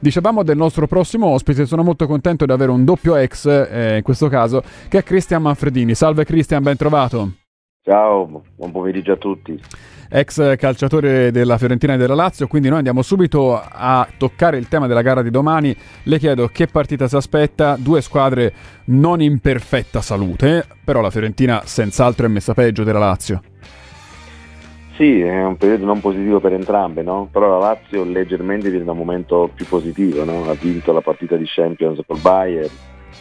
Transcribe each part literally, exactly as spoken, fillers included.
Dicevamo del nostro prossimo ospite, sono molto contento di avere un doppio ex, eh, in questo caso, che è Cristian Manfredini. Salve Cristian, ben trovato. Ciao, buon pomeriggio a tutti. Ex calciatore della Fiorentina e della Lazio, quindi noi andiamo subito a toccare il tema della gara di domani. Le chiedo che partita si aspetta, due squadre non in perfetta salute, però la Fiorentina senz'altro è messa peggio della Lazio. Sì, è un periodo non positivo per entrambe, no? Però la Lazio leggermente viene da un momento più positivo, no? Ha vinto la partita di Champions col Bayern,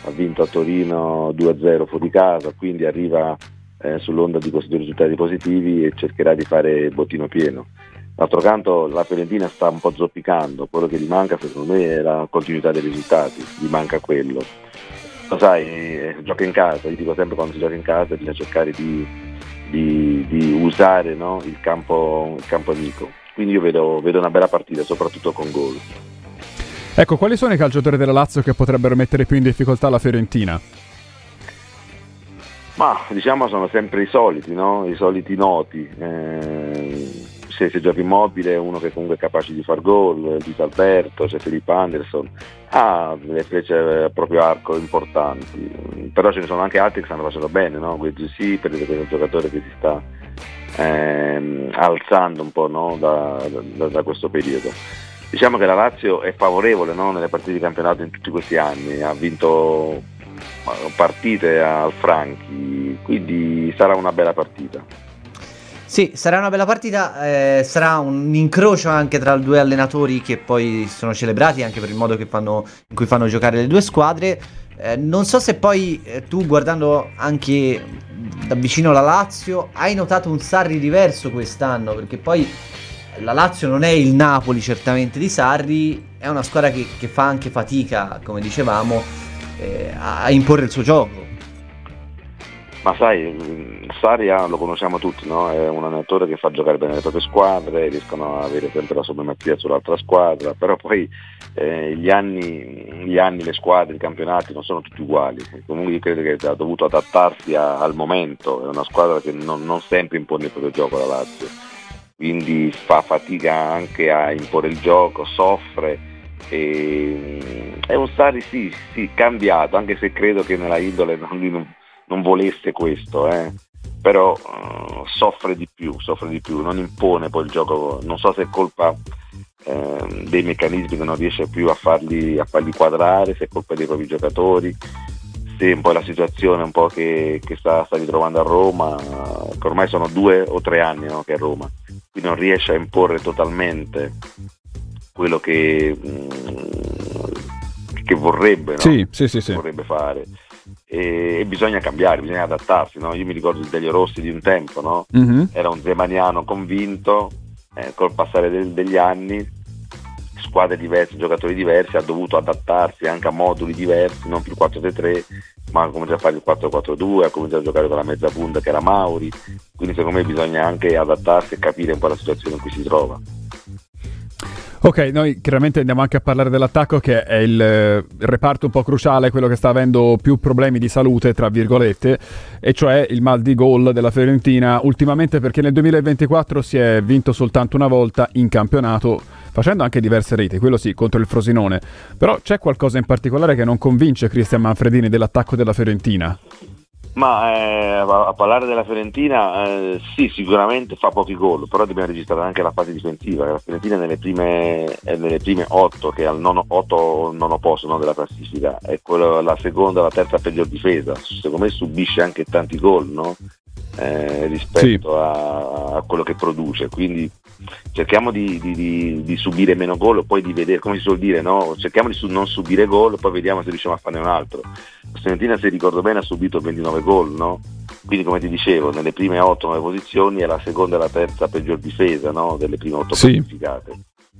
ha vinto a Torino due a zero fuori casa, quindi arriva Eh, sull'onda di questi due risultati positivi e cercherà di fare bottino pieno. D'altro canto la Fiorentina sta un po' zoppicando, quello che gli manca secondo me è la continuità dei risultati, gli manca quello. Lo sai, eh, gioca in casa, io dico sempre quando si gioca in casa bisogna cercare di, di, di usare, no, il campo, il campo amico, quindi io vedo, vedo una bella partita soprattutto con gol. Ecco, quali sono i calciatori della Lazio che potrebbero mettere più in difficoltà la Fiorentina? Ma diciamo sono sempre i soliti, no? I soliti noti. Eh, se se gioca Immobile è uno che comunque è capace di far gol, di Alberto, c'è Felipe Anderson, ha ah, le frecce a proprio arco importanti, però ce ne sono anche altri che stanno facendo bene, no? Questo sì, per esempio è un giocatore che si sta ehm, alzando un po', no? da, da, da questo periodo. Diciamo che la Lazio è favorevole, no? Nelle partite di campionato in tutti questi anni, ha vinto partite al Franchi, quindi sarà una bella partita. Sì, sarà una bella partita, eh, sarà un incrocio anche tra i due allenatori che poi sono celebrati anche per il modo che fanno, in cui fanno giocare le due squadre. Eh, non so se poi eh, tu, guardando anche da vicino la Lazio, hai notato un Sarri diverso quest'anno, perché poi la Lazio non è il Napoli certamente di Sarri, è una squadra che, che fa anche fatica, come dicevamo, a imporre il suo gioco. Ma sai, Sarri lo conosciamo tutti, no? È un allenatore che fa giocare bene le proprie squadre, riescono a avere sempre la supremazia sull'altra squadra, però poi eh, gli anni, gli anni, le squadre, i campionati non sono tutti uguali, comunque io credo che ha dovuto adattarsi a, al momento, è una squadra che non, non sempre impone il proprio gioco la Lazio, quindi fa fatica anche a imporre il gioco, soffre. E, è un Sarri sì, sì, cambiato, anche se credo che nella indole non, non, non volesse questo, eh. Però uh, soffre di più, soffre di più, non impone poi il gioco, non so se è colpa eh, dei meccanismi che non riesce più a farli, a farli quadrare, se è colpa dei propri giocatori, se un po' la situazione un po' che, che sta, sta ritrovando a Roma, che ormai sono due o tre anni, no, che è a Roma, quindi non riesce a imporre totalmente quello che, che vorrebbe, no? Sì, sì, sì, sì. Vorrebbe fare e, e bisogna cambiare, bisogna adattarsi, no? Io mi ricordo il Delio Rossi di un tempo, no? Mm-hmm. Era un Zemaniano convinto, eh, col passare del, degli anni, squadre diverse, giocatori diversi, ha dovuto adattarsi anche a moduli diversi, non più il quattro tre tre, ma ha cominciato a fare il quattro quattro due, ha cominciato a giocare con la mezza punta che era Mauri, quindi secondo me bisogna anche adattarsi e capire un po' la situazione in cui si trova. Ok, noi chiaramente andiamo anche a parlare dell'attacco, che è il, eh, il reparto un po' cruciale, quello che sta avendo più problemi di salute, tra virgolette, e cioè il mal di gol della Fiorentina ultimamente, perché nel duemilaventiquattro si è vinto soltanto una volta in campionato, facendo anche diverse reti, quello sì, contro il Frosinone. Però c'è qualcosa in particolare che non convince Cristian Manfredini dell'attacco della Fiorentina? Ma eh, a parlare della Fiorentina, eh, sì, sicuramente fa pochi gol, però dobbiamo registrare anche la fase difensiva. La Fiorentina è nelle prime, è nelle prime otto, che è al nono, otto nono posto, no, della classifica, è quello, la seconda, la terza peggior difesa. Secondo me subisce anche tanti gol, no? Eh, rispetto sì. a, a quello che produce, quindi cerchiamo di, di, di, di subire meno gol, poi di vedere, come si suol dire, no? Cerchiamo di su, non subire gol, poi vediamo se riusciamo a farne un altro. La Fiorentina, se ricordo bene, ha subito ventinove gol, no? Quindi come ti dicevo, nelle prime otto nove posizioni è la seconda e la terza peggior difesa, no? Delle prime otto sì. Classificate.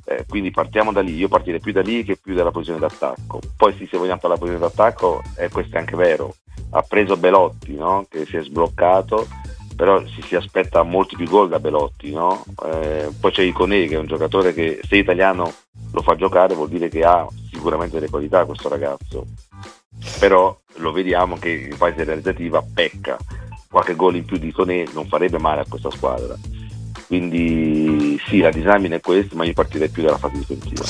Eh, quindi partiamo da lì, io partirei più da lì che più dalla posizione d'attacco. Poi sì, se vogliamo parlare della posizione d'attacco, eh, questo è anche vero, ha preso Belotti, no? Che si è sbloccato, però si, si aspetta molti più gol da Belotti, no? Eh, poi c'è Iconè, che è un giocatore che, se Italiano lo fa giocare, vuol dire che ha sicuramente delle qualità questo ragazzo, però lo vediamo che in fase realizzativa pecca, qualche gol in più di Iconè non farebbe male a questa squadra. Quindi sì, la disamina è questa, ma io partirei più dalla fase difensiva.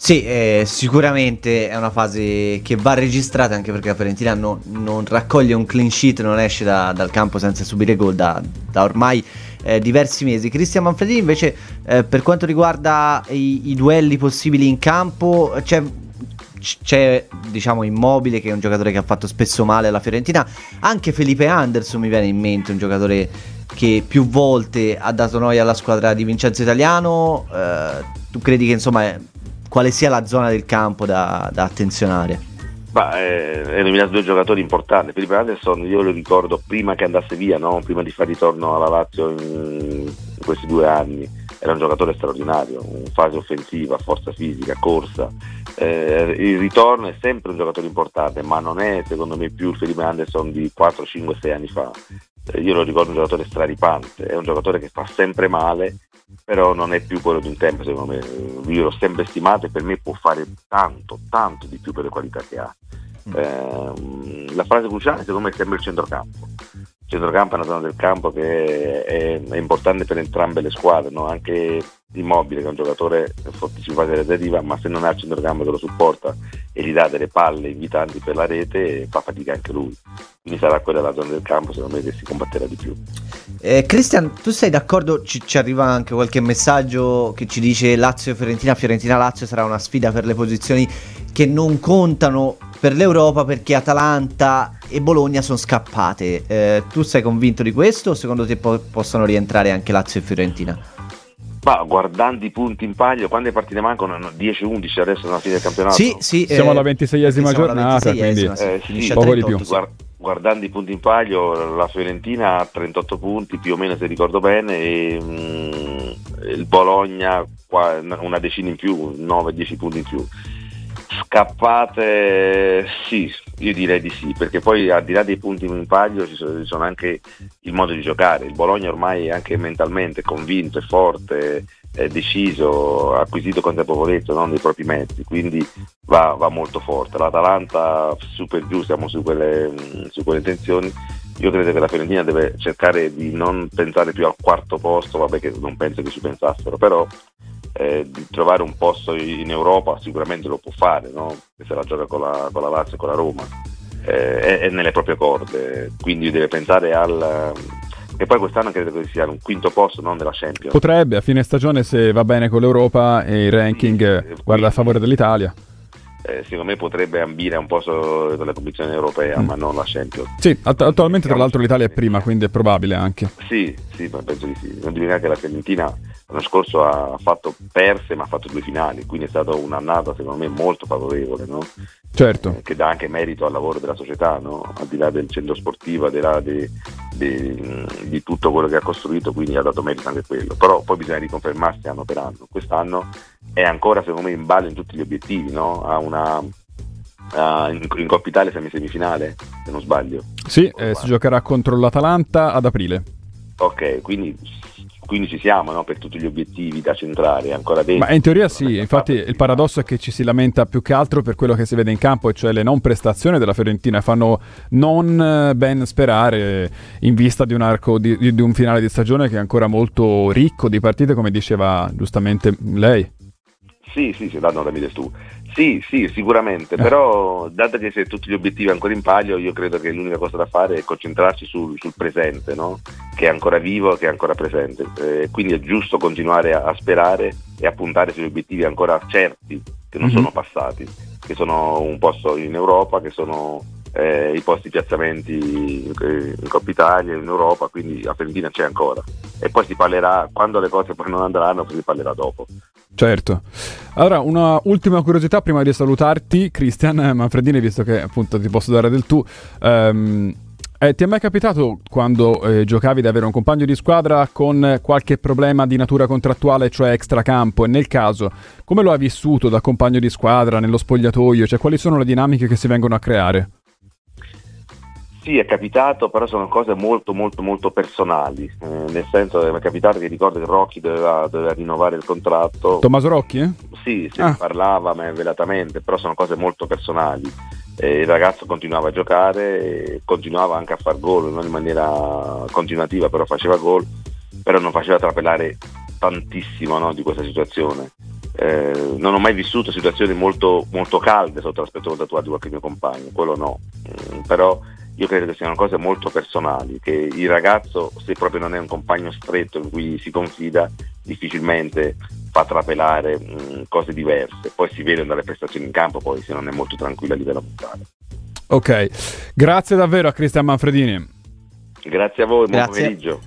Sì, eh, sicuramente è una fase che va registrata, anche perché la Fiorentina non, non raccoglie un clean sheet, non esce da, dal campo senza subire gol da, da ormai eh, diversi mesi. Cristian Manfredini invece, eh, per quanto riguarda i, i duelli possibili in campo, c'è... C'è diciamo Immobile, che è un giocatore che ha fatto spesso male alla Fiorentina. Anche Felipe Anderson mi viene in mente, un giocatore che più volte ha dato noia alla squadra di Vincenzo Italiano. eh, Tu credi che insomma quale sia la zona del campo da, da attenzionare? Ma eh, è nominato due giocatori importanti. Felipe Anderson io lo ricordo prima che andasse via, no? Prima di fare ritorno alla Lazio in questi due anni. Era un giocatore straordinario, in fase offensiva, forza fisica, corsa. Eh, il ritorno è sempre un giocatore importante, ma non è secondo me più il Felipe Anderson di quattro, cinque, sei anni fa. Eh, io lo ricordo un giocatore straripante, è un giocatore che fa sempre male, però non è più quello di un tempo secondo me. Io l'ho sempre stimato e per me può fare tanto, tanto di più per le qualità che ha. Eh, la fase cruciale secondo me è sempre il centrocampo. Il centrocampo è una zona del campo che è, è importante per entrambe le squadre, no? Anche Immobile, che è un giocatore fortissimo in fase realizzativa, ma se non ha il centrocampo che lo supporta e gli dà delle palle invitanti per la rete, fa fatica anche lui. Quindi sarà quella la zona del campo secondo me che si combatterà di più. eh, Cristian, tu sei d'accordo? Ci, ci arriva anche qualche messaggio che ci dice Lazio-Fiorentina, Fiorentina-Lazio sarà una sfida per le posizioni che non contano per l'Europa, perché Atalanta e Bologna sono scappate. Eh, tu sei convinto di questo o secondo te po- possono rientrare anche Lazio e Fiorentina? Ma guardando i punti in palio, quante partite mancano? dieci undici adesso alla fine del campionato? Sì, sì, siamo eh, alla ventiseiesima giornata, quindi eh, sì, poco di più. Guardando i punti in palio, la Fiorentina ha trentotto punti più o meno, se ricordo bene, e mh, il Bologna qua, una decina in più, nove dieci punti in più. Scappate, sì, io direi di sì, perché poi al di là dei punti in palio ci sono, ci sono anche il modo di giocare. Il Bologna ormai anche mentalmente è convinto, è forte, è deciso, ha acquisito consapevolezza, no, dei propri mezzi, quindi va, va molto forte. L'Atalanta super giù, siamo su quelle, su quelle intenzioni. Io credo che la Fiorentina deve cercare di non pensare più al quarto posto, vabbè che non penso che ci pensassero, però Eh, di trovare un posto in Europa sicuramente lo può fare, no? Se la gioca con la, con la Lazio e con la Roma, eh, è, è nelle proprie corde, quindi deve pensare al... E poi quest'anno credo che sia un quinto posto, non della Champions. Potrebbe a fine stagione, se va bene con l'Europa e il ranking eh, guarda quindi, a favore dell'Italia. Eh, secondo me potrebbe ambire a un posto della competizione europea, mm. ma non la Champions. Sì, att- attualmente tra l'altro l'Italia è prima, quindi è probabile anche. Sì, sì, penso di sì. Non dimenticare che la Fiorentina l'anno scorso ha fatto perse, ma ha fatto due finali, quindi è stata un'annata secondo me molto favorevole, no? Certo. Eh, che dà anche merito al lavoro della società, no? Al di là del centro sportivo, al di là di, di, di tutto quello che ha costruito, quindi ha dato merito anche quello. Però poi bisogna riconfermarsi anno per anno. Quest'anno è ancora secondo me in ballo in tutti gli obiettivi, no? Ha una uh, in, in Coppa Italia siamo in semifinale, se non sbaglio. Sì, eh, si giocherà contro l'Atalanta ad aprile. Ok, quindi quindi ci siamo, no? Per tutti gli obiettivi da centrare ancora dentro. Ma in teoria sì, infatti il paradosso è che ci si lamenta più che altro per quello che si vede in campo, e cioè le non prestazioni della Fiorentina fanno non ben sperare in vista di un arco di, di un finale di stagione che è ancora molto ricco di partite, come diceva giustamente lei. Sì, sì, se l'hanno capito tu. Sì, sì, sicuramente, eh. Però dato che se tutti gli obiettivi ancora in palio, io credo che l'unica cosa da fare è concentrarsi sul, sul presente, no? Che è ancora vivo, che è ancora presente. Eh, quindi è giusto continuare a, a sperare e a puntare sugli obiettivi ancora certi, che non mm-hmm. sono passati, che sono un posto in Europa, che sono eh, i posti piazzamenti in, in Coppa Italia, in Europa, quindi la Fiorentina c'è ancora. E poi si parlerà, quando le cose poi non andranno, poi si parlerà dopo. Certo. Allora, una ultima curiosità prima di salutarti, Cristian Manfredini, visto che appunto ti posso dare del tu. Um, eh, ti è mai capitato, quando eh, giocavi, di avere un compagno di squadra con qualche problema di natura contrattuale, cioè extracampo? E nel caso, come lo hai vissuto da compagno di squadra, nello spogliatoio? Cioè, quali sono le dinamiche che si vengono a creare? Sì, è capitato, però sono cose molto molto molto personali, eh, nel senso è capitato che ricordo che Rocchi doveva, doveva rinnovare il contratto. Tommaso Rocchi? Eh? Sì, se ah. ne parlava ma velatamente, però sono cose molto personali. Eh, il ragazzo continuava a giocare, continuava anche a far gol, non in maniera continuativa, però faceva gol, però non faceva trapelare tantissimo, no, di questa situazione. Eh, non ho mai vissuto situazioni molto, molto calde sotto l'aspetto contrattuale di qualche mio compagno, quello no, eh, però io credo che siano cose molto personali, che il ragazzo, se proprio non è un compagno stretto in cui si confida, difficilmente fa trapelare mh, cose diverse. Poi si vede dalle prestazioni in campo, poi se non è molto tranquillo a livello mentale. Ok, grazie davvero a Cristian Manfredini. Grazie a voi, grazie. Buon pomeriggio.